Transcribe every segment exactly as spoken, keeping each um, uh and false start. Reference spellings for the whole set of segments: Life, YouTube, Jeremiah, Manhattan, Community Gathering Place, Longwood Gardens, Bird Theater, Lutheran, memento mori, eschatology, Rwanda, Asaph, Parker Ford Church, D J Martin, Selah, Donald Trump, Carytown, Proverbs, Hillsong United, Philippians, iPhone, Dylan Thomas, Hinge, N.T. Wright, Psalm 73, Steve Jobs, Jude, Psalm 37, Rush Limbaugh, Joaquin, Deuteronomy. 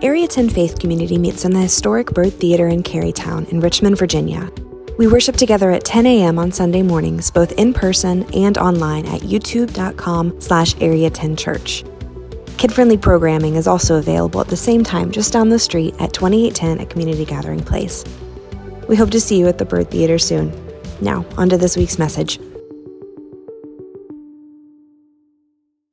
Area ten Faith Community meets in the historic Bird Theater in Carytown in Richmond, Virginia. We worship together at ten a.m. on Sunday mornings, both in person and online at youtube dot com slash area ten church. Kid-friendly programming is also available at the same time just down the street at twenty-eight ten at Community Gathering Place. We hope to see you at the Bird Theater soon. Now, on to this week's message.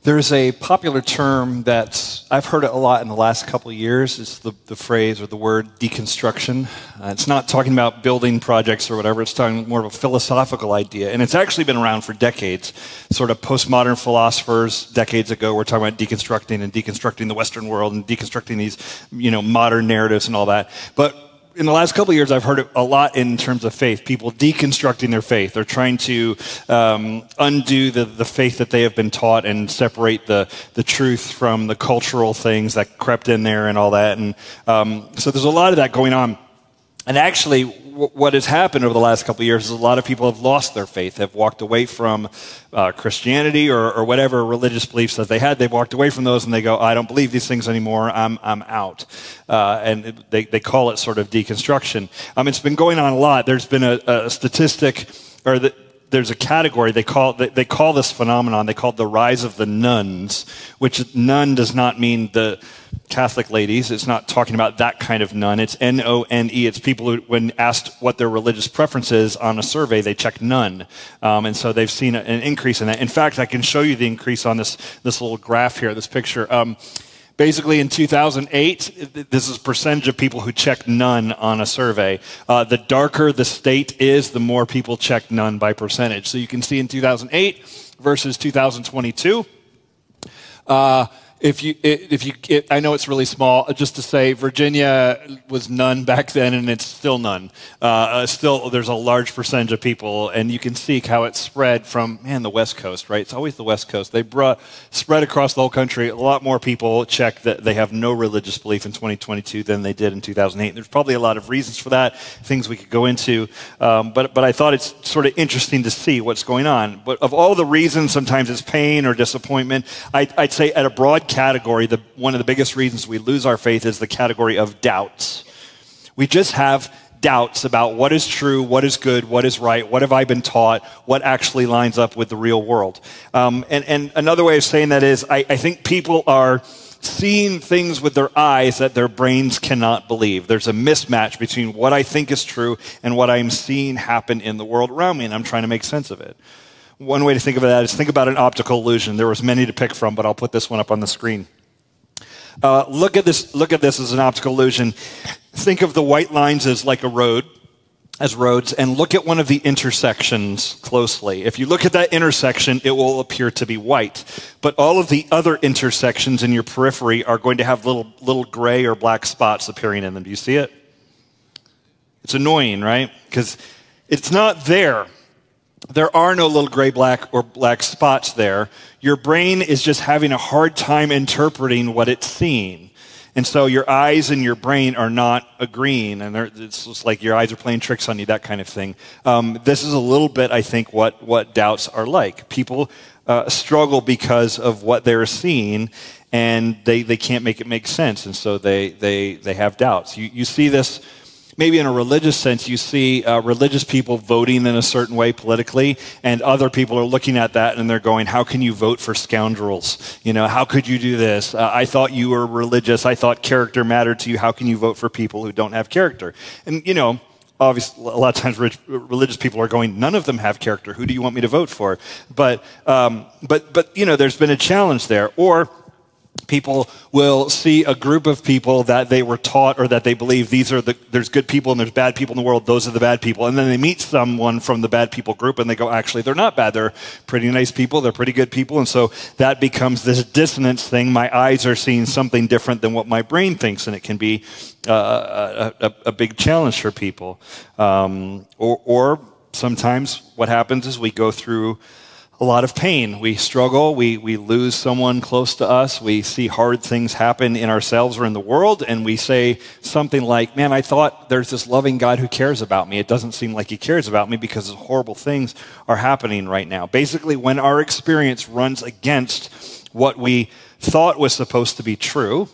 There's a popular term that I've heard it a lot in the last couple of years. It's the, the phrase or the word deconstruction. Uh, it's not talking about building projects or whatever. It's talking more of a philosophical idea. And it's actually been around for decades. Sort of postmodern philosophers decades ago were talking about deconstructing and deconstructing the Western world and deconstructing these, you know, modern narratives and all that. But in the last couple of years, I've heard it a lot in terms of faith, people deconstructing their faith. They're trying to um, undo the, the faith that they have been taught and separate the, the truth from the cultural things that crept in there and all that. And um, so there's a lot of that going on. And actually, w- what has happened over the last couple of years is a lot of people have lost their faith, have walked away from uh, Christianity or, or whatever religious beliefs that they had. They've walked away from those, and they go, "I don't believe these things anymore. I'm I'm out." Uh, and it, they they call it sort of deconstruction. Um, it's been going on a lot. There's been a, a statistic, or the, there's a category they call they, they call this phenomenon. They call it the rise of the nuns, which nun does not mean the Catholic ladies. It's not talking about that kind of nun. It's N O N E. It's people who, when asked what their religious preference is on a survey, they check none. Um, and so they've seen an increase in that. In fact, I can show you the increase on this this little graph here, this picture. Um, basically, in two thousand eight, this is percentage of people who checked none on a survey. Uh, the darker the state is, the more people check none by percentage. So you can see in two thousand eight versus two thousand twenty-two, uh, If you, if you, it, I know it's really small. Just to say, Virginia was none back then, and it's still none. Uh, still, there's a large percentage of people, and you can see how it spread from man the West Coast, right? It's always the West Coast. They brought spread across the whole country. A lot more people check that they have no religious belief in twenty twenty-two than they did in two thousand eight. There's probably a lot of reasons for that, things we could go into. Um, but but I thought it's sort of interesting to see what's going on. But of all the reasons, sometimes it's pain or disappointment. I, I'd say at a broad category, the, one of the biggest reasons we lose our faith is the category of doubts. We just have doubts about what is true, what is good, what is right, what have I been taught, what actually lines up with the real world. Um, and, and another way of saying that is I, I think people are seeing things with their eyes that their brains cannot believe. There's a mismatch between what I think is true and what I'm seeing happen in the world around me, and I'm trying to make sense of it. One way to think of that is think about an optical illusion. There was many to pick from, but I'll put this one up on the screen. Uh, look at this. Look at this as an optical illusion. Think of the white lines as like a road, as roads, and look at one of the intersections closely. If you look at that intersection, it will appear to be white. But all of the other intersections in your periphery are going to have little little gray or black spots appearing in them. Do you see it? It's annoying, right? Because it's not there. There are no little gray, black, or black spots there. Your brain is just having a hard time interpreting what it's seeing. And so your eyes and your brain are not agreeing. And it's just like your eyes are playing tricks on you, that kind of thing. Um, this is a little bit, I think, what, what doubts are like. People uh, struggle because of what they're seeing, and they, they can't make it make sense. And so they, they, they have doubts. You, you see this. Maybe in a religious sense, you see uh, religious people voting in a certain way politically, and other people are looking at that and they're going, "How can you vote for scoundrels? You know, how could you do this? Uh, I thought you were religious. I thought character mattered to you. How can you vote for people who don't have character?" And, you know, obviously, a lot of times rich, religious people are going, "None of them have character. Who do you want me to vote for?" But, um, but, but you know, there's been a challenge there. Or people will see a group of people that they were taught or that they believe these are the, there's good people and there's bad people in the world, those are the bad people. And then they meet someone from the bad people group and they go, actually, they're not bad. They're pretty nice people. They're pretty good people. And so that becomes this dissonance thing. My eyes are seeing something different than what my brain thinks, and it can be uh, a, a, a big challenge for people. Um, or, or sometimes what happens is we go through a lot of pain. We struggle, we we lose someone close to us, we see hard things happen in ourselves or in the world, and we say something like, "Man, I thought there's this loving God who cares about me. It doesn't seem like he cares about me because horrible things are happening right now." Basically, when our experience runs against what we thought was supposed to be true,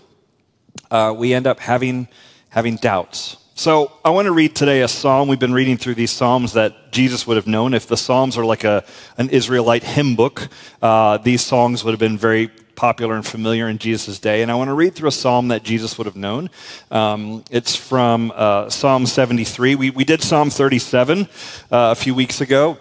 uh, we end up having, having doubts. So I want to read today a psalm. We've been reading through these psalms that Jesus would have known. If the psalms are like a, an Israelite hymn book, uh, these songs would have been very popular and familiar in Jesus' day. And I want to read through a psalm that Jesus would have known. Um, it's from uh, Psalm seventy-three. We, we did Psalm thirty-seven uh, a few weeks ago.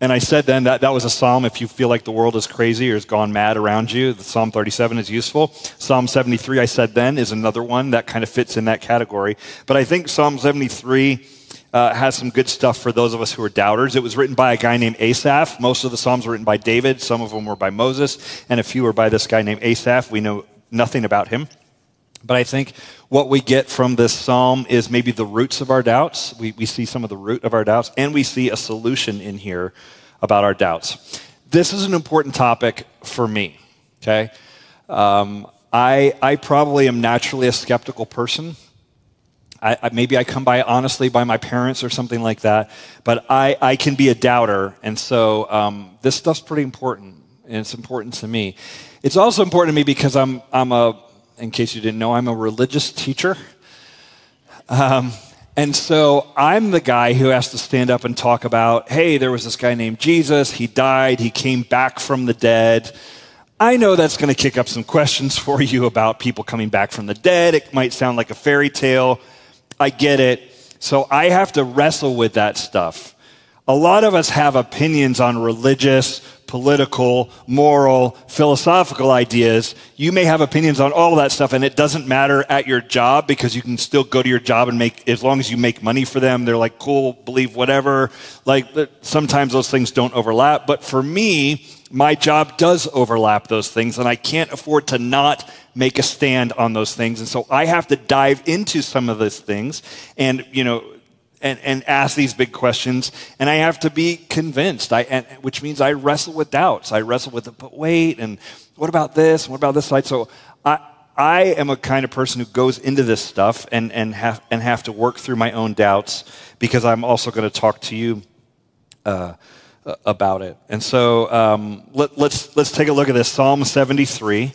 And I said then that that was a psalm if you feel like the world is crazy or has gone mad around you. The Psalm thirty-seven is useful. Psalm seventy-three, I said then, is another one that kind of fits in that category. But I think Psalm seventy-three uh, has some good stuff for those of us who are doubters. It was written by a guy named Asaph. Most of the psalms were written by David. Some of them were by Moses. And a few were by this guy named Asaph. We know nothing about him. But I think what we get from this psalm is maybe the roots of our doubts. We, we see some of the root of our doubts, and we see a solution in here about our doubts. This is an important topic for me, okay? Um, I, I probably am naturally a skeptical person. I, I, maybe I come by honestly by my parents or something like that, but I, I can be a doubter, and so um, this stuff's pretty important, and it's important to me. It's also important to me because I'm, I'm a... in case you didn't know, I'm a religious teacher. Um, and so I'm the guy who has to stand up and talk about, hey, there was this guy named Jesus. He died. He came back from the dead. I know that's going to kick up some questions for you about people coming back from the dead. It might sound like a fairy tale. I get it. So I have to wrestle with that stuff. A lot of us have opinions on religious, political, moral, philosophical ideas. You may have opinions on all of that stuff, and it doesn't matter at your job because you can still go to your job and make, as long as you make money for them, they're like, cool, believe whatever. Like, sometimes those things don't overlap. But for me, my job does overlap those things, and I can't afford to not make a stand on those things. And so I have to dive into some of those things and, you know, And, and ask these big questions, and I have to be convinced, I, and, which means I wrestle with doubts. I wrestle with, but wait, and what about this? What about this side? So I, I am a kind of person who goes into this stuff and, and, have, and have to work through my own doubts because I'm also going to talk to you uh, about it. And so um, let, let's, let's take a look at this, Psalm seventy-three,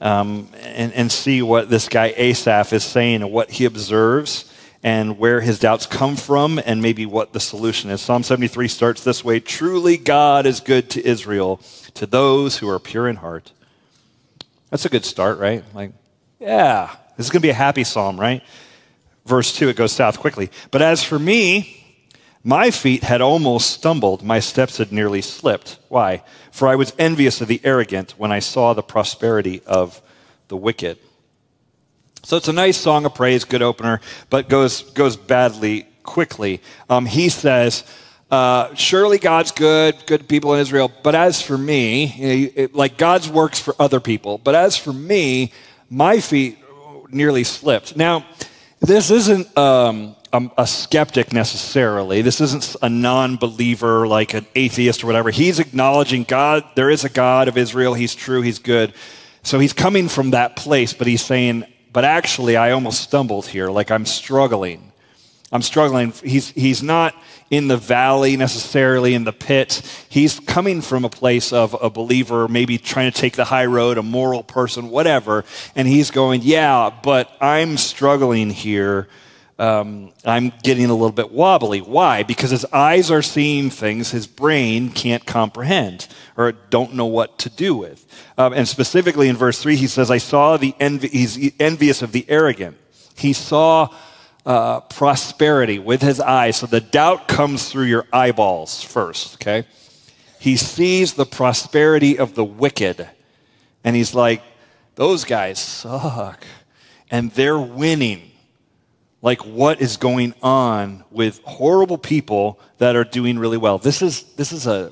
um, and, and see what this guy Asaph is saying and what he observes and where his doubts come from, and maybe what the solution is. Psalm seventy-three starts this way: truly God is good to Israel, to those who are pure in heart. That's a good start, right? Like, yeah, this is going to be a happy psalm, right? Verse two, it goes south quickly. But as for me, my feet had almost stumbled. My steps had nearly slipped. Why? For I was envious of the arrogant when I saw the prosperity of the wicked. So it's a nice song of praise, good opener, but goes goes badly quickly. Um, he says, uh, surely God's good, good people in Israel, but as for me, you know, it, like God's works for other people, but as for me, my feet nearly slipped. Now, this isn't um, a, a skeptic necessarily. This isn't a non-believer like an atheist or whatever. He's acknowledging God. There is a God of Israel. He's true. He's good. So he's coming from that place, but he's saying, but actually, I almost stumbled here. Like, I'm struggling. I'm struggling. He's, he's not in the valley necessarily, in the pit. He's coming from a place of a believer, maybe trying to take the high road, a moral person, whatever. And he's going, yeah, but I'm struggling here. Um, I'm getting a little bit wobbly. Why? Because his eyes are seeing things his brain can't comprehend or don't know what to do with. Um, and specifically in verse three, he says, I saw the envy, he's envious of the arrogant. He saw uh, prosperity with his eyes. So the doubt comes through your eyeballs first, okay? He sees the prosperity of the wicked. And he's like, those guys suck. And they're winning. Like, what is going on with horrible people that are doing really well? This is this is a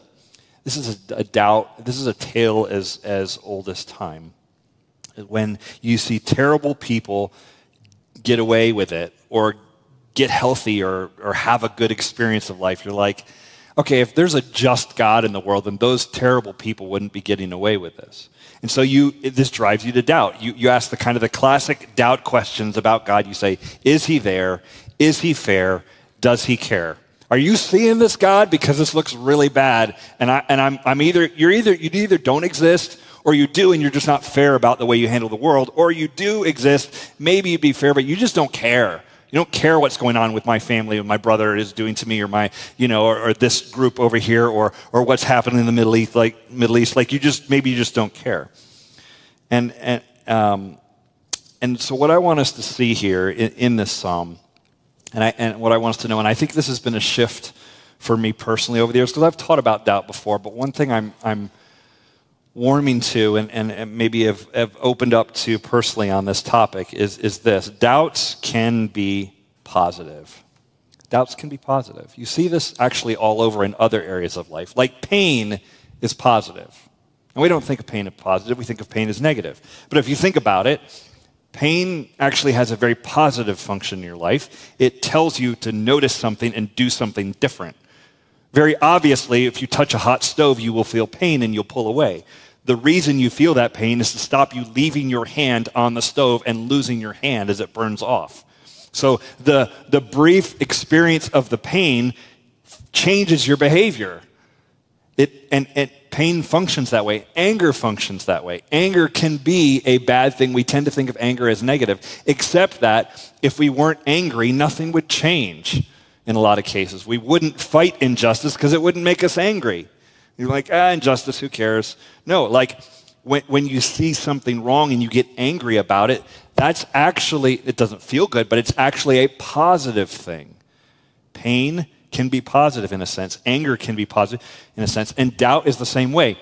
this is a, a doubt. This is a tale as as old as time. When you see terrible people get away with it, or get healthy, or or have a good experience of life, you're like, okay, if there's a just God in the world, then those terrible people wouldn't be getting away with this. And so you, this drives you to doubt. You, you ask the kind of the classic doubt questions about God. You say, is he there? Is he fair? Does he care? Are you seeing this, God? Because this looks really bad. And I, and I'm, I'm either, you're either, you either don't exist or you do and you're just not fair about the way you handle the world, or you do exist, maybe you'd be fair, but you just don't care. You don't care what's going on with my family or my brother is doing to me or my, you know, or, or this group over here or or what's happening in the Middle East, like Middle East, like you just, maybe you just don't care. And and um, and so what I want us to see here in, in this psalm, and I and what I want us to know, and I think this has been a shift for me personally over the years, because I've taught about doubt before, but one thing I'm I'm warming to and, and, and maybe have, have opened up to personally on this topic is, is this. Doubts can be positive. Doubts can be positive. You see this actually all over in other areas of life. Like pain is positive. And we don't think of pain as positive. We think of pain as negative. But if you think about it, pain actually has a very positive function in your life. It tells you to notice something and do something different. Very obviously, if you touch a hot stove, you will feel pain and you'll pull away. The reason you feel that pain is to stop you leaving your hand on the stove and losing your hand as it burns off. So the, the brief experience of the pain changes your behavior. It, and, and pain functions that way. Anger functions that way. Anger can be a bad thing. We tend to think of anger as negative, except that if we weren't angry, nothing would change. In a lot of cases, we wouldn't fight injustice because it wouldn't make us angry. You're like, ah, injustice, who cares? No, like when, when you see something wrong and you get angry about it, that's actually, it doesn't feel good, but it's actually a positive thing. Pain can be positive in a sense. Anger can be positive in a sense. And doubt is the same way.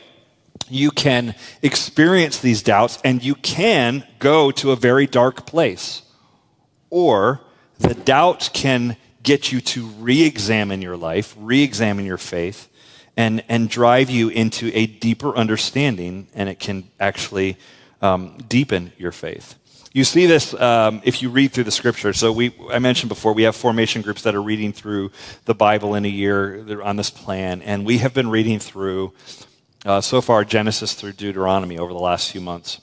You can experience these doubts and you can go to a very dark place. Or the doubt can get you to re-examine your life, re-examine your faith, and, and drive you into a deeper understanding, and it can actually um, deepen your faith. You see this um, if you read through the Scripture. So we, I mentioned before, we have formation groups that are reading through the Bible in a year. They're on this plan, and we have been reading through, uh, so far, Genesis through Deuteronomy over the last few months.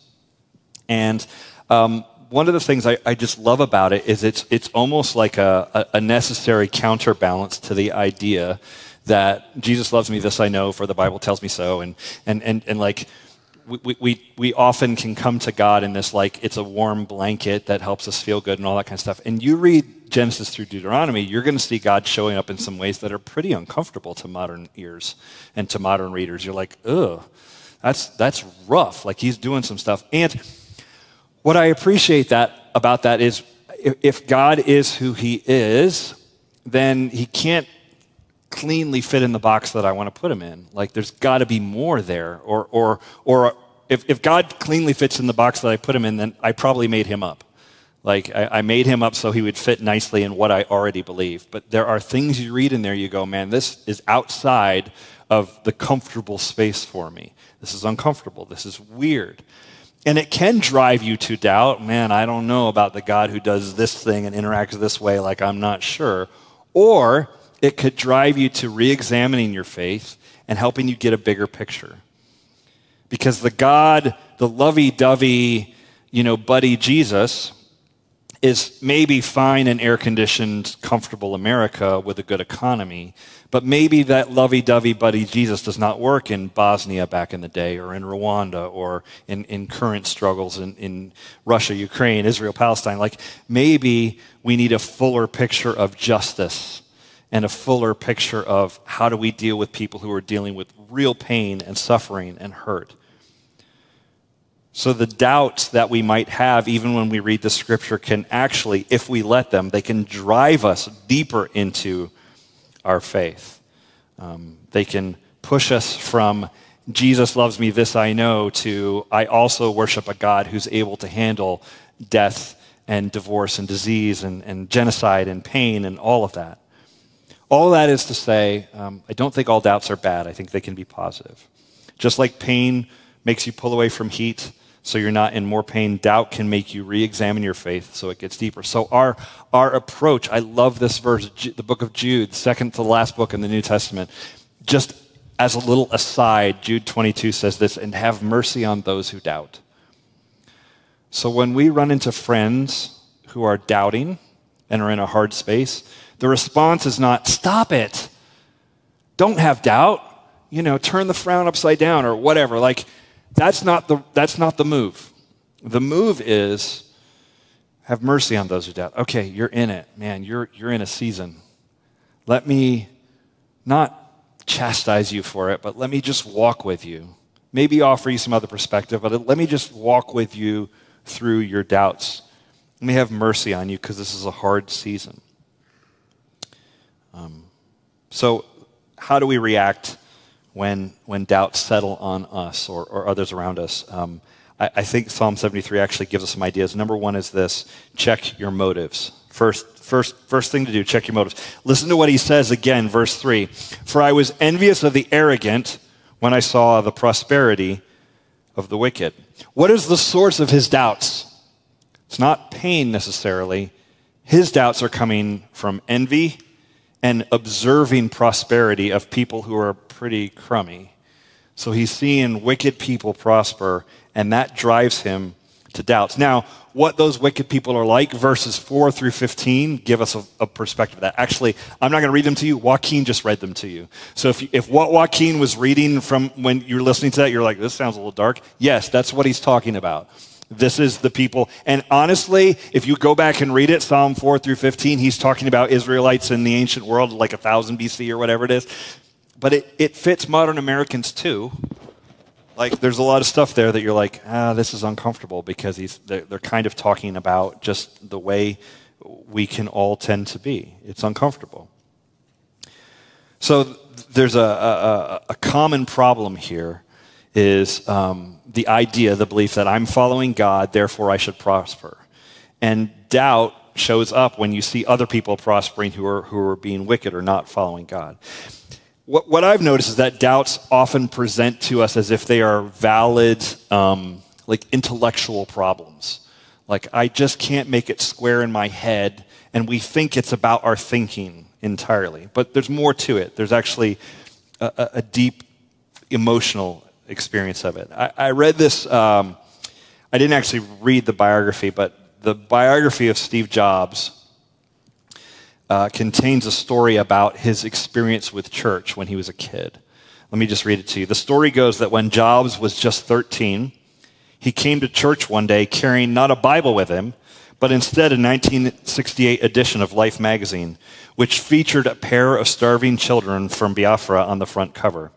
And um one of the things I, I just love about it is it's it's almost like a, a necessary counterbalance to the idea that Jesus loves me, this I know, for the Bible tells me so, and and and, and like we, we we often can come to God in this like it's a warm blanket that helps us feel good and all that kind of stuff. And you read Genesis through Deuteronomy, you're going to see God showing up in some ways that are pretty uncomfortable to modern ears and to modern readers. You're like, ugh, that's that's rough. Like he's doing some stuff. And what I appreciate that about that is if God is who he is, then he can't cleanly fit in the box that I want to put him in. Like there's got to be more there. Or or or if, if God cleanly fits in the box that I put him in, then I probably made him up. Like I, I made him up so he would fit nicely in what I already believe. But there are things you read in there you go, man, this is outside of the comfortable space for me. This is uncomfortable. This is weird. And it can drive you to doubt, man, I don't know about the God who does this thing and interacts this way, like I'm not sure. Or it could drive you to re-examining your faith and helping you get a bigger picture. Because the God, the lovey-dovey, you know, buddy Jesus is maybe fine in air-conditioned, comfortable America with a good economy, but maybe that lovey-dovey buddy Jesus does not work in Bosnia back in the day or in Rwanda or in, in current struggles in, in Russia, Ukraine, Israel, Palestine. Like maybe we need a fuller picture of justice and a fuller picture of how do we deal with people who are dealing with real pain and suffering and hurt. So the doubts that we might have, even when we read the Scripture, can actually, if we let them, they can drive us deeper into our faith. Um, they can push us from Jesus loves me, this I know, to I also worship a God who's able to handle death and divorce and disease and, and genocide and pain and all of that. All that is to say, um, I don't think all doubts are bad. I think they can be positive. Just like pain makes you pull away from heat, so you're not in more pain. Doubt can make you re-examine your faith so it gets deeper. So our, our approach, I love this verse, the book of Jude, second to the last book in the New Testament. Just as a little aside, Jude twenty-two says this, and have mercy on those who doubt. So when we run into friends who are doubting and are in a hard space, the response is not, stop it, don't have doubt, you know, turn the frown upside down or whatever. Like That's not the, that's not the move. The move is have mercy on those who doubt. Okay, you're in it, man. You're, you're in a season. Let me not chastise you for it, but let me just walk with you. Maybe offer you some other perspective, but let me just walk with you through your doubts. Let me have mercy on you because this is a hard season. Um, so how do we react when, when doubts settle on us or, or others around us? Um, I, I think Psalm seventy-three actually gives us some ideas. Number one is this, check your motives. First, first, first thing to do, check your motives. Listen to what he says again, verse three. For I was envious of the arrogant when I saw the prosperity of the wicked. What is the source of his doubts? It's not pain necessarily. His doubts are coming from envy and observing prosperity of people who are pretty crummy. So he's seeing wicked people prosper, and that drives him to doubts. Now, what those wicked people are like, verses four through fifteen, give us a, a perspective of that. Actually, I'm not going to read them to you. Joaquin just read them to you. So if, you, if what Joaquin was reading from when you're listening to that, you're like, this sounds a little dark. Yes, that's what he's talking about. This is the people. And honestly, if you go back and read it, Psalm four through fifteen, he's talking about Israelites in the ancient world, like one thousand B C or whatever it is. But it, it fits modern Americans too. Like there's a lot of stuff there that you're like, ah, this is uncomfortable because he's, they're, they're kind of talking about just the way we can all tend to be. It's uncomfortable. So there's a, a, a common problem here is um, the idea, the belief that I'm following God, therefore I should prosper. And doubt shows up when you see other people prospering who are, who are being wicked or not following God. What, what I've noticed is that doubts often present to us as if they are valid, um, like intellectual problems. Like I just can't make it square in my head, and we think it's about our thinking entirely. But there's more to it. There's actually a, a deep emotional experience of it. I, I read this. Um, I didn't actually read the biography, but the biography of Steve Jobs Uh, contains a story about his experience with church when he was a kid. Let me just read it to you. The story goes that when Jobs was just thirteen, he came to church one day carrying not a Bible with him, but instead a nineteen sixty-eight edition of Life magazine, which featured a pair of starving children from Biafra on the front cover.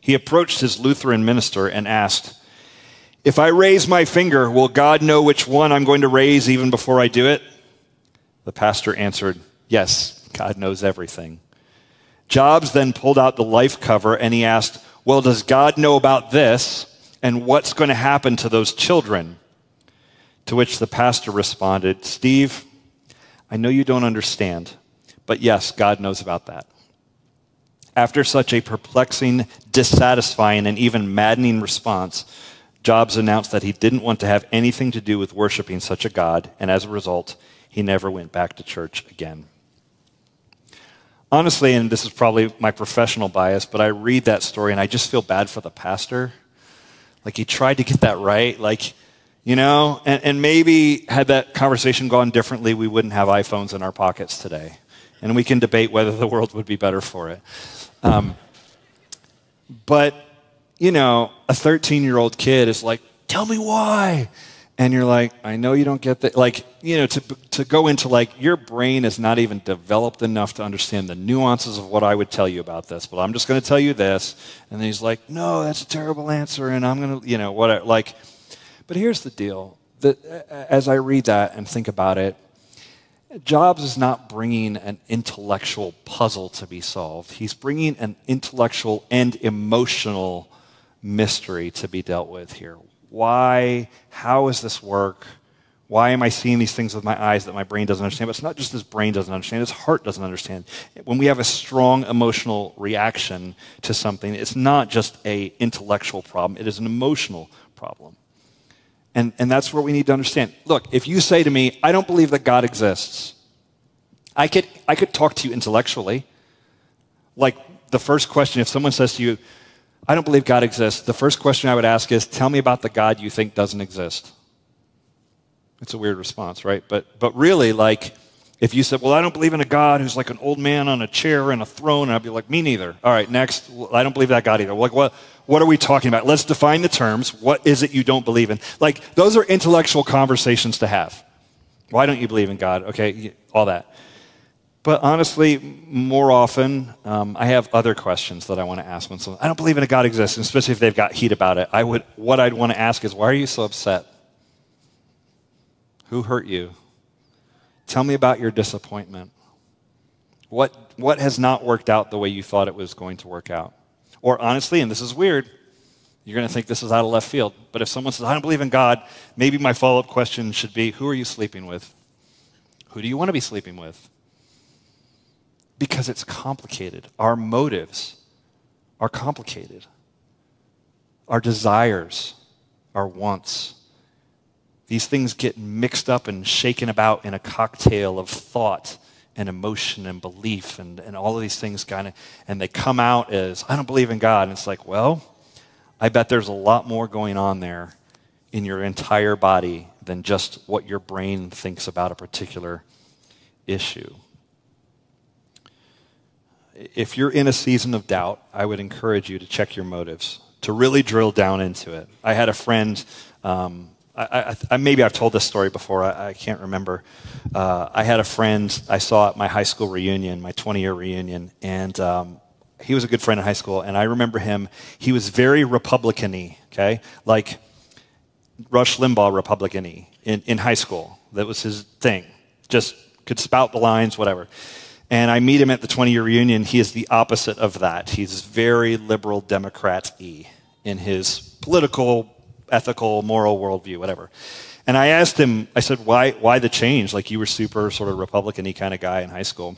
He approached his Lutheran minister and asked, "If I raise my finger, will God know which one I'm going to raise even before I do it?" The pastor answered, "Yes, God knows everything." Jobs then pulled out the Life cover and he asked, "Well, does God know about this and what's going to happen to those children?" To which the pastor responded, "Steve, I know you don't understand, but yes, God knows about that." After such a perplexing, dissatisfying, and even maddening response, Jobs announced that he didn't want to have anything to do with worshiping such a God, and as a result, he never went back to church again. Honestly, and this is probably my professional bias, but I read that story and I just feel bad for the pastor. Like he tried to get that right, like, you know, and, and maybe had that conversation gone differently, we wouldn't have iPhones in our pockets today. And we can debate whether the world would be better for it. Um, but, you know, a thirteen-year-old kid is like, "Tell me why." And you're like, I know you don't get that. Like, you know, to to go into like, your brain is not even developed enough to understand the nuances of what I would tell you about this, but I'm just going to tell you this. And then he's like, "No, that's a terrible answer," and I'm going to, you know, what, like, but here's the deal. The, as I read that and think about it, Jobs is not bringing an intellectual puzzle to be solved. He's bringing an intellectual and emotional mystery to be dealt with here. Why, how does this work? Why am I seeing these things with my eyes that my brain doesn't understand? But it's not just his brain doesn't understand, his heart doesn't understand. When we have a strong emotional reaction to something, it's not just an intellectual problem, it is an emotional problem. And, and that's where we need to understand. Look, if you say to me, "I don't believe that God exists," I could, I could talk to you intellectually. Like the first question, if someone says to you, "I don't believe God exists," the first question I would ask is, "Tell me about the God you think doesn't exist." It's a weird response, right? But but really, like, If you said, well, I don't believe in a God who's like an old man on a chair and a throne, I'd be like, me neither. All right, next. I don't believe that God either. Like, what, what are we talking about? Let's define the terms. What is it you don't believe in? Like, those are intellectual conversations to have. Why don't you believe in God? Okay, all that. But honestly, more often, um, I have other questions that I want to ask when someone, I don't believe in a God exists, especially if they've got heat about it. I would, what I'd want to ask is, why are you so upset? Who hurt you? Tell me about your disappointment. What, what has not worked out the way you thought it was going to work out? Or honestly, and this is weird, you're going to think this is out of left field, but if someone says, I don't believe in God, maybe my follow-up question should be, who are you sleeping with? Who do you want to be sleeping with? Because it's complicated. Our motives are complicated. Our desires, our wants, these things get mixed up and shaken about in a cocktail of thought and emotion and belief and, and all of these things kind of, and they come out as, I don't believe in God. And it's like, well, I bet there's a lot more going on there in your entire body than just what your brain thinks about a particular issue. If you're in a season of doubt, I would encourage you to check your motives, to really drill down into it. I had a friend, um, I, I, maybe I've told this story before, I, I can't remember. Uh, I had a friend I saw at my high school reunion, my twenty-year reunion, and um, he was a good friend in high school, and I remember him, he was very Republican-y, okay? Like Rush Limbaugh Republican-y in, in high school. That was his thing, just could spout the lines, whatever. And I meet him at the twenty-year reunion, he is the opposite of that. He's very liberal Democrat-y in his political ethical, moral worldview, whatever. And I asked him, I said, why, why the change? Like, you were super sort of Republican-y kind of guy in high school.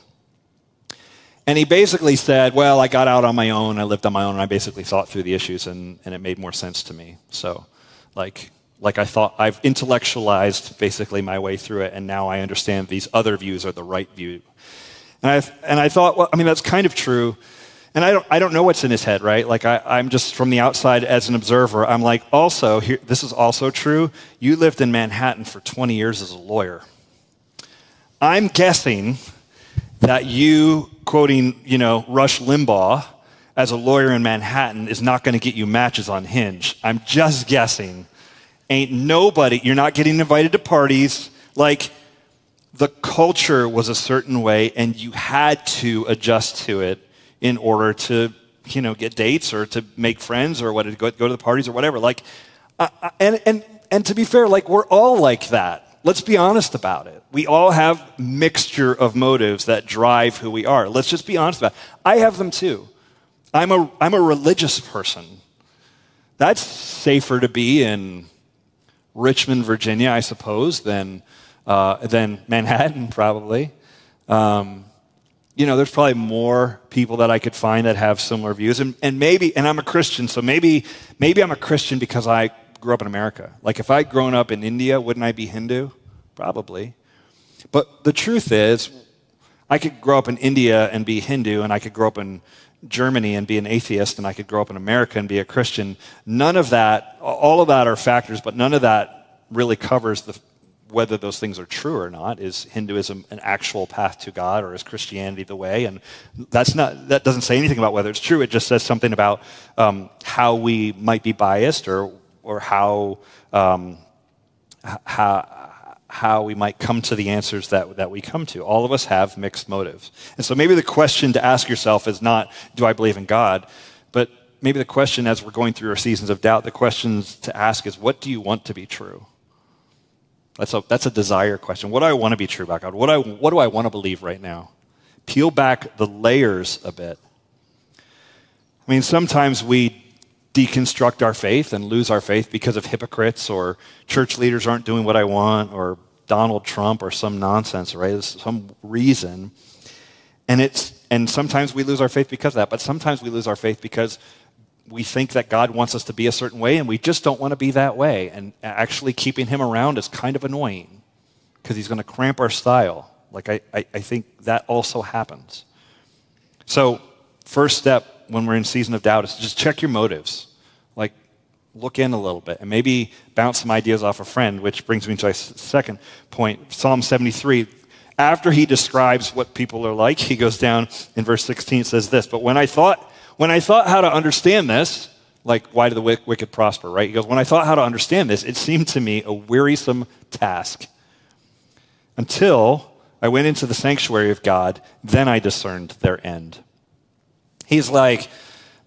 And he basically said, well, I got out on my own, I lived on my own, and I basically thought through the issues, and, and it made more sense to me. So, like, like I thought, I've intellectualized basically my way through it, and now I understand these other views are the right view. And I, and I thought, well, I mean, that's kind of true. And I don't, I don't know what's in his head, right? Like, I, I'm just from the outside as an observer, I'm like, also, here, this is also true. You lived in Manhattan for twenty years as a lawyer. I'm guessing that you quoting, you know, Rush Limbaugh as a lawyer in Manhattan is not going to get you matches on Hinge. I'm just guessing. Ain't nobody, you're not getting invited to parties. Like, the culture was a certain way, and you had to adjust to it in order to, you know, get dates or to make friends or what, to go, go to the parties or whatever. Like, uh, and, and, and to be fair, like, we're all like that. Let's be honest about it. We all have mixture of motives that drive who we are. Let's just be honest about it. I have them too. I'm a, I'm a religious person. That's safer to be in Richmond, Virginia, I suppose, than, uh, than Manhattan probably. Um, You know, there's probably more people that I could find that have similar views. And, and maybe, and I'm a Christian, so maybe maybe I'm a Christian because I grew up in America. Like, if I'd grown up in India, wouldn't I be Hindu? Probably. But the truth is, I could grow up in India and be Hindu, and I could grow up in Germany and be an atheist, and I could grow up in America and be a Christian. None of that, all of that are factors, but none of that really covers the whether those things are true or not. Is Hinduism an actual path to God, or is Christianity the way? And that's not, that doesn't say anything about whether it's true. It just says something about um, how we might be biased, or or how um, how how we might come to the answers that that we come to. All of us have mixed motives, and so maybe the question to ask yourself is not, do I believe in God? But maybe the question, as we're going through our seasons of doubt, the questions to ask is, what do you want to be true? That's a, that's a desire question. What do I want to be true about God? What do I, what do I want to believe right now? Peel back the layers a bit. I mean, sometimes we deconstruct our faith and lose our faith because of hypocrites, or church leaders aren't doing what I want, or Donald Trump, or some nonsense, right? There's some reason. And, it's, and sometimes we lose our faith because of that, but sometimes we lose our faith because we think that God wants us to be a certain way, and we just don't want to be that way. And actually keeping him around is kind of annoying because he's going to cramp our style. Like, I, I, I think that also happens. So first step when we're in season of doubt is to just check your motives. Like, look in a little bit and maybe bounce some ideas off a friend, which brings me to my second point. Psalm seventy-three, After he describes what people are like, he goes down in verse sixteen, says this, but when I thought, when I thought how to understand this, like why do the wicked prosper, right? He goes, when I thought how to understand this, it seemed to me a wearisome task. Until I went into the sanctuary of God, then I discerned their end. He's like,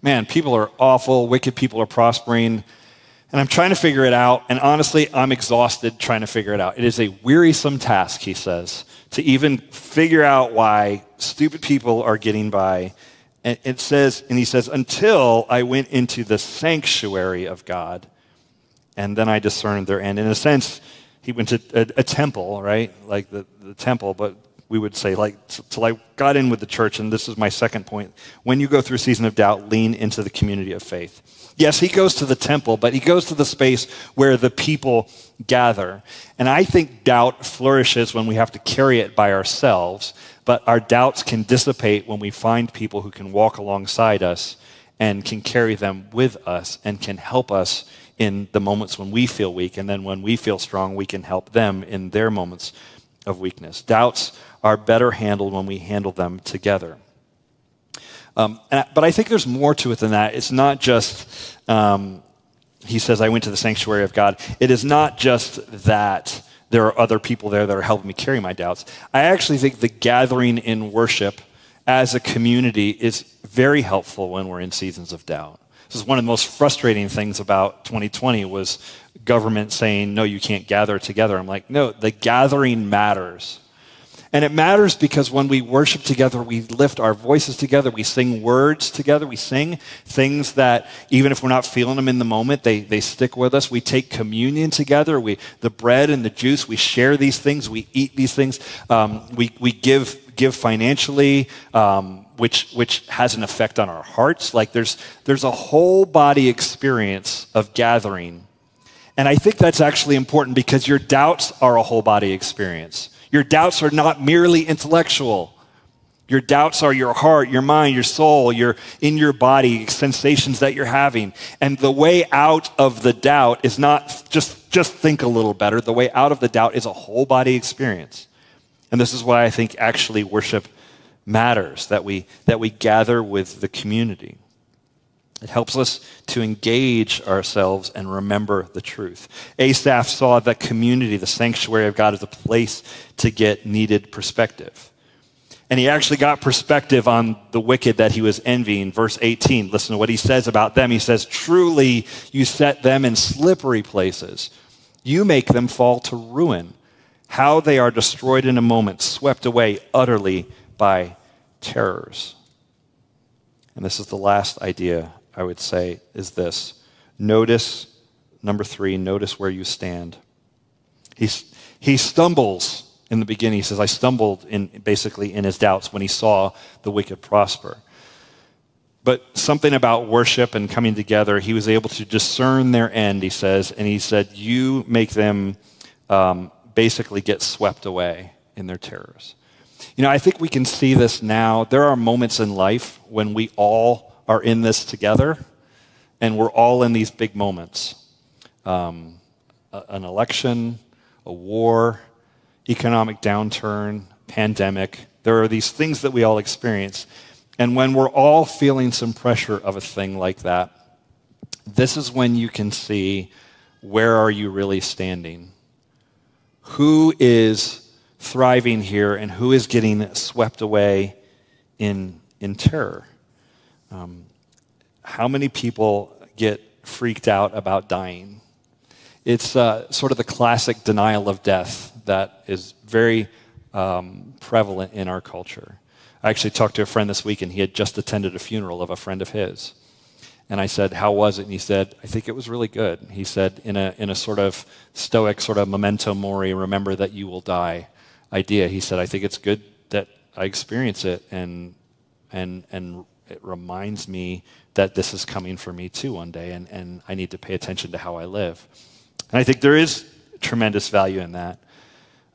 man, people are awful, wicked people are prospering, and I'm trying to figure it out, and honestly, I'm exhausted trying to figure it out. It is a wearisome task, he says, to even figure out why stupid people are getting by. And it says, and he says, until I went into the sanctuary of God, and then I discerned their end. In a sense, he went to a, a temple, right? Like the, the temple, but we would say, like, till I got in with the church, and this is my second point. When you go through a season of doubt, lean into the community of faith. Yes, he goes to the temple, but he goes to the space where the people gather. And I think doubt flourishes when we have to carry it by ourselves, but our doubts can dissipate when we find people who can walk alongside us and can carry them with us and can help us in the moments when we feel weak. And then when we feel strong, we can help them in their moments of weakness. Doubts are better handled when we handle them together. Um, and, but I think there's more to it than that. It's not just, um, he says, I went to the sanctuary of God. It is not just that there are other people there that are helping me carry my doubts. I actually think the gathering in worship as a community is very helpful when we're in seasons of doubt. This is one of the most frustrating things about twenty twenty was government saying, no, you can't gather together. I'm like, no, the gathering matters. And it matters because when we worship together, we lift our voices together, we sing words together, we sing things that even if we're not feeling them in the moment, they, they stick with us. We take communion together, we the bread and the juice, we share these things, we eat these things, um, we, we give, give financially, um, Which, which has an effect on our hearts. Like there's, there's a whole body experience of gathering. And I think that's actually important because your doubts are a whole body experience. Your doubts are not merely intellectual. Your doubts are your heart, your mind, your soul, your in your body, sensations that you're having. And the way out of the doubt is not just, just think a little better. The way out of the doubt is a whole body experience. And this is why I think actually worship matters, that we that we gather with the community. It helps us to engage ourselves and remember the truth. Asaph saw the community, the sanctuary of God, as a place to get needed perspective. And he actually got perspective on the wicked that he was envying. Verse eighteen, listen to what he says about them. He says, truly you set them in slippery places. You make them fall to ruin. How they are destroyed in a moment, swept away utterly by terrors. And this is the last idea I would say is this. Notice, number three, notice where you stand. He's, he stumbles in the beginning. He says, I stumbled in basically in his doubts when he saw the wicked prosper. But something about worship and coming together, he was able to discern their end, he says, and he said, you make them um, basically get swept away in their terrors. You know, I think we can see this now. There are moments in life when we all are in this together, and we're all in these big moments. Um, an election, a war, economic downturn, pandemic. There are these things that we all experience. And when we're all feeling some pressure of a thing like that, this is when you can see where are you really standing. Who is thriving here, and who is getting swept away in in terror? Um, how many people get freaked out about dying? It's uh, sort of the classic denial of death that is very um, prevalent in our culture. I actually talked to a friend this week, and he had just attended a funeral of a friend of his. And I said, how was it? And he said, I think it was really good. He said, in a in a sort of stoic sort of memento mori, remember that you will die idea. He said, I think it's good that I experience it, and and and it reminds me that this is coming for me too one day, and, and I need to pay attention to how I live. And I think there is tremendous value in that.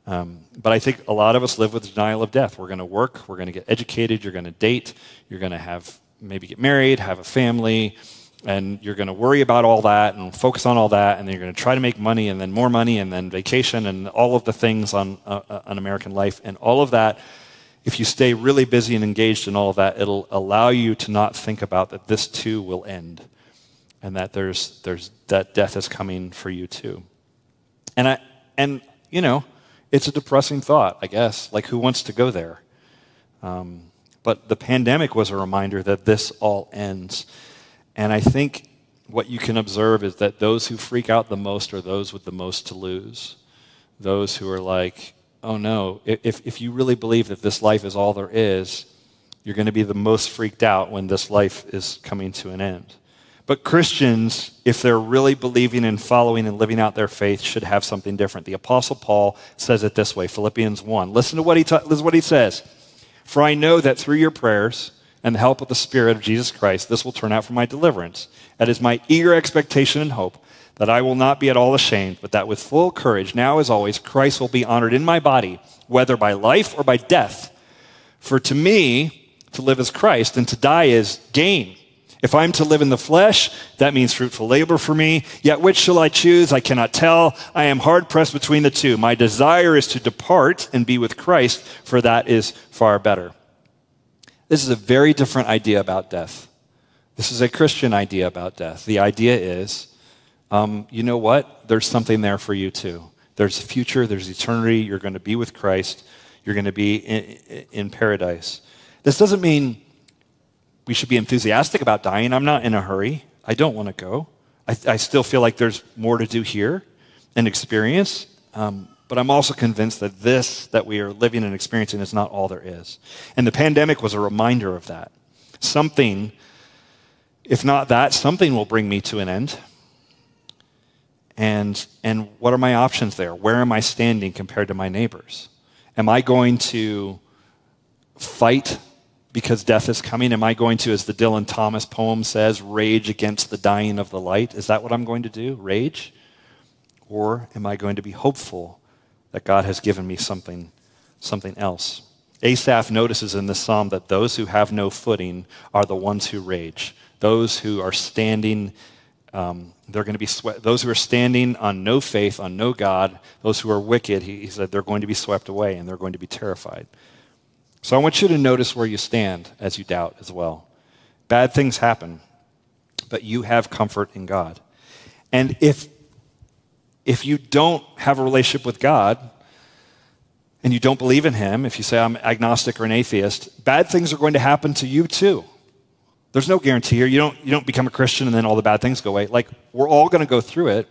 Um, but I think a lot of us live with the denial of death. We're going to work, we're going to get educated, you're going to date, you're going to have maybe get married, have a family, And you're going to worry about all that and focus on all that, and then you're going to try to make money and then more money and then vacation and all of the things on, uh, on American life. And all of that, if you stay really busy and engaged in all of that, it'll allow you to not think about that this too will end and that there's, there's that death is coming for you too. And, I, and you know, it's a depressing thought, I guess. Like, who wants to go there? Um, but the pandemic was a reminder that this all ends. And I think what you can observe is that those who freak out the most are those with the most to lose. Those who are like, oh no, if, if you really believe that this life is all there is, you're going to be the most freaked out when this life is coming to an end. But Christians, if they're really believing and following and living out their faith, should have something different. The Apostle Paul says it this way, Philippians one. Listen to what he, ta- listen to what he says. For I know that through your prayers and the help of the Spirit of Jesus Christ, this will turn out for my deliverance. That is my eager expectation and hope, that I will not be at all ashamed, but that with full courage, now as always, Christ will be honored in my body, whether by life or by death. For to me, to live is Christ, and to die is gain. If I'm to live in the flesh, that means fruitful labor for me. Yet which shall I choose? I cannot tell. I am hard-pressed between the two. My desire is to depart and be with Christ, for that is far better. This is a very different idea about death. This is a Christian idea about death. The idea is, um, you know what? There's something there for you too. There's a future. There's eternity. You're going to be with Christ. You're going to be in, in paradise. This doesn't mean we should be enthusiastic about dying. I'm not in a hurry. I don't want to go. I, I still feel like there's more to do here and experience. Um, But I'm also convinced that this that we are living and experiencing is not all there is. And the pandemic was a reminder of that. Something, if not that, something will bring me to an end. And, and what are my options there? Where am I standing compared to my neighbors? Am I going to fight because death is coming? Am I going to, as the Dylan Thomas poem says, rage against the dying of the light? Is that what I'm going to do? Rage? Or am I going to be hopeful that God has given me something, something else? Asaph notices in this psalm that those who have no footing are the ones who rage. Those who are standing, um, they're going to be swept. Those who are standing on no faith, on no God, those who are wicked, he, he said, they're going to be swept away and they're going to be terrified. So I want you to notice where you stand as you doubt as well. Bad things happen, but you have comfort in God. And if If you don't have a relationship with God and you don't believe in him, if you say I'm agnostic or an atheist, bad things are going to happen to you too. There's no guarantee here. You don't, you don't become a Christian and then all the bad things go away. Like, we're all going to go through it.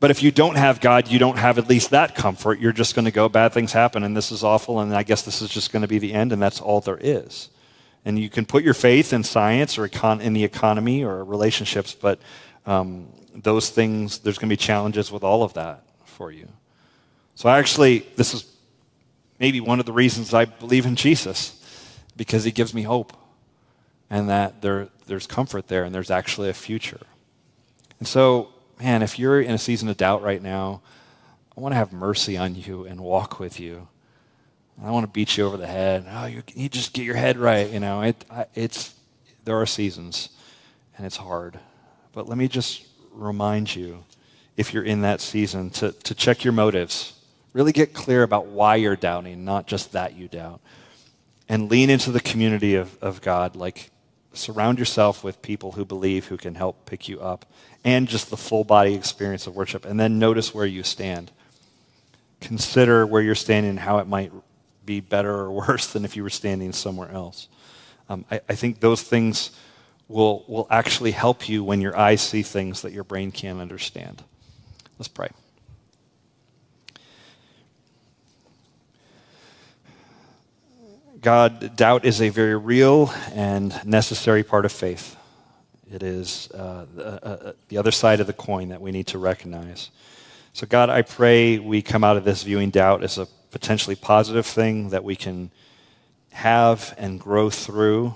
But if you don't have God, you don't have at least that comfort. You're just going to go, bad things happen and this is awful and I guess this is just going to be the end and that's all there is. And you can put your faith in science or econ- in the economy or relationships, but um those things, there's going to be challenges with all of that for you. So I actually, this is maybe one of the reasons I believe in Jesus, because he gives me hope and that there, there's comfort there and there's actually a future. And so, man, if you're in a season of doubt right now, I want to have mercy on you and walk with you. I don't want to beat you over the head. Oh, you, you just get your head right. You know, it, I, it's there are seasons and it's hard. But let me just remind you, if you're in that season, to, to check your motives. Really get clear about why you're doubting, not just that you doubt. And lean into the community of, of God. Like, surround yourself with people who believe, who can help pick you up. And just the full body experience of worship. And then notice where you stand. Consider where you're standing and how it might be better or worse than if you were standing somewhere else. Um, I, I think those things will will actually help you when your eyes see things that your brain can't understand. Let's pray. God, doubt is a very real and necessary part of faith. It is uh, the, uh, the other side of the coin that we need to recognize. So God, I pray we come out of this viewing doubt as a potentially positive thing that we can have and grow through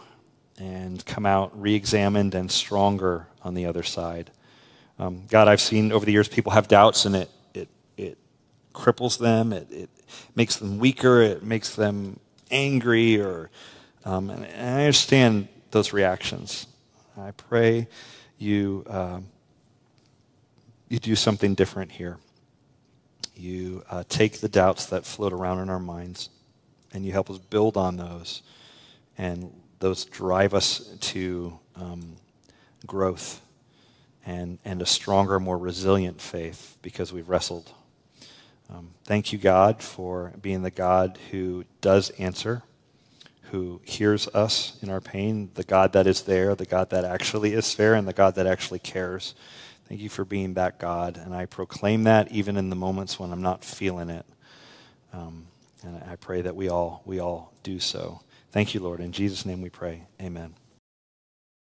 and come out re-examined and stronger on the other side. Um, God, I've seen over the years people have doubts and it it it cripples them, it, it makes them weaker, it makes them angry, or um, and, and I understand those reactions. I pray you uh, you do something different here. You uh, take the doubts that float around in our minds, and you help us build on those, and those drive us to um, growth and, and a stronger, more resilient faith because we've wrestled. Um, thank you, God, for being the God who does answer, who hears us in our pain, the God that is there, the God that actually is fair, and the God that actually cares. Thank you for being that God, and I proclaim that even in the moments when I'm not feeling it. Um, and I pray that we all, we all do so. Thank you, Lord. In Jesus' name we pray. Amen.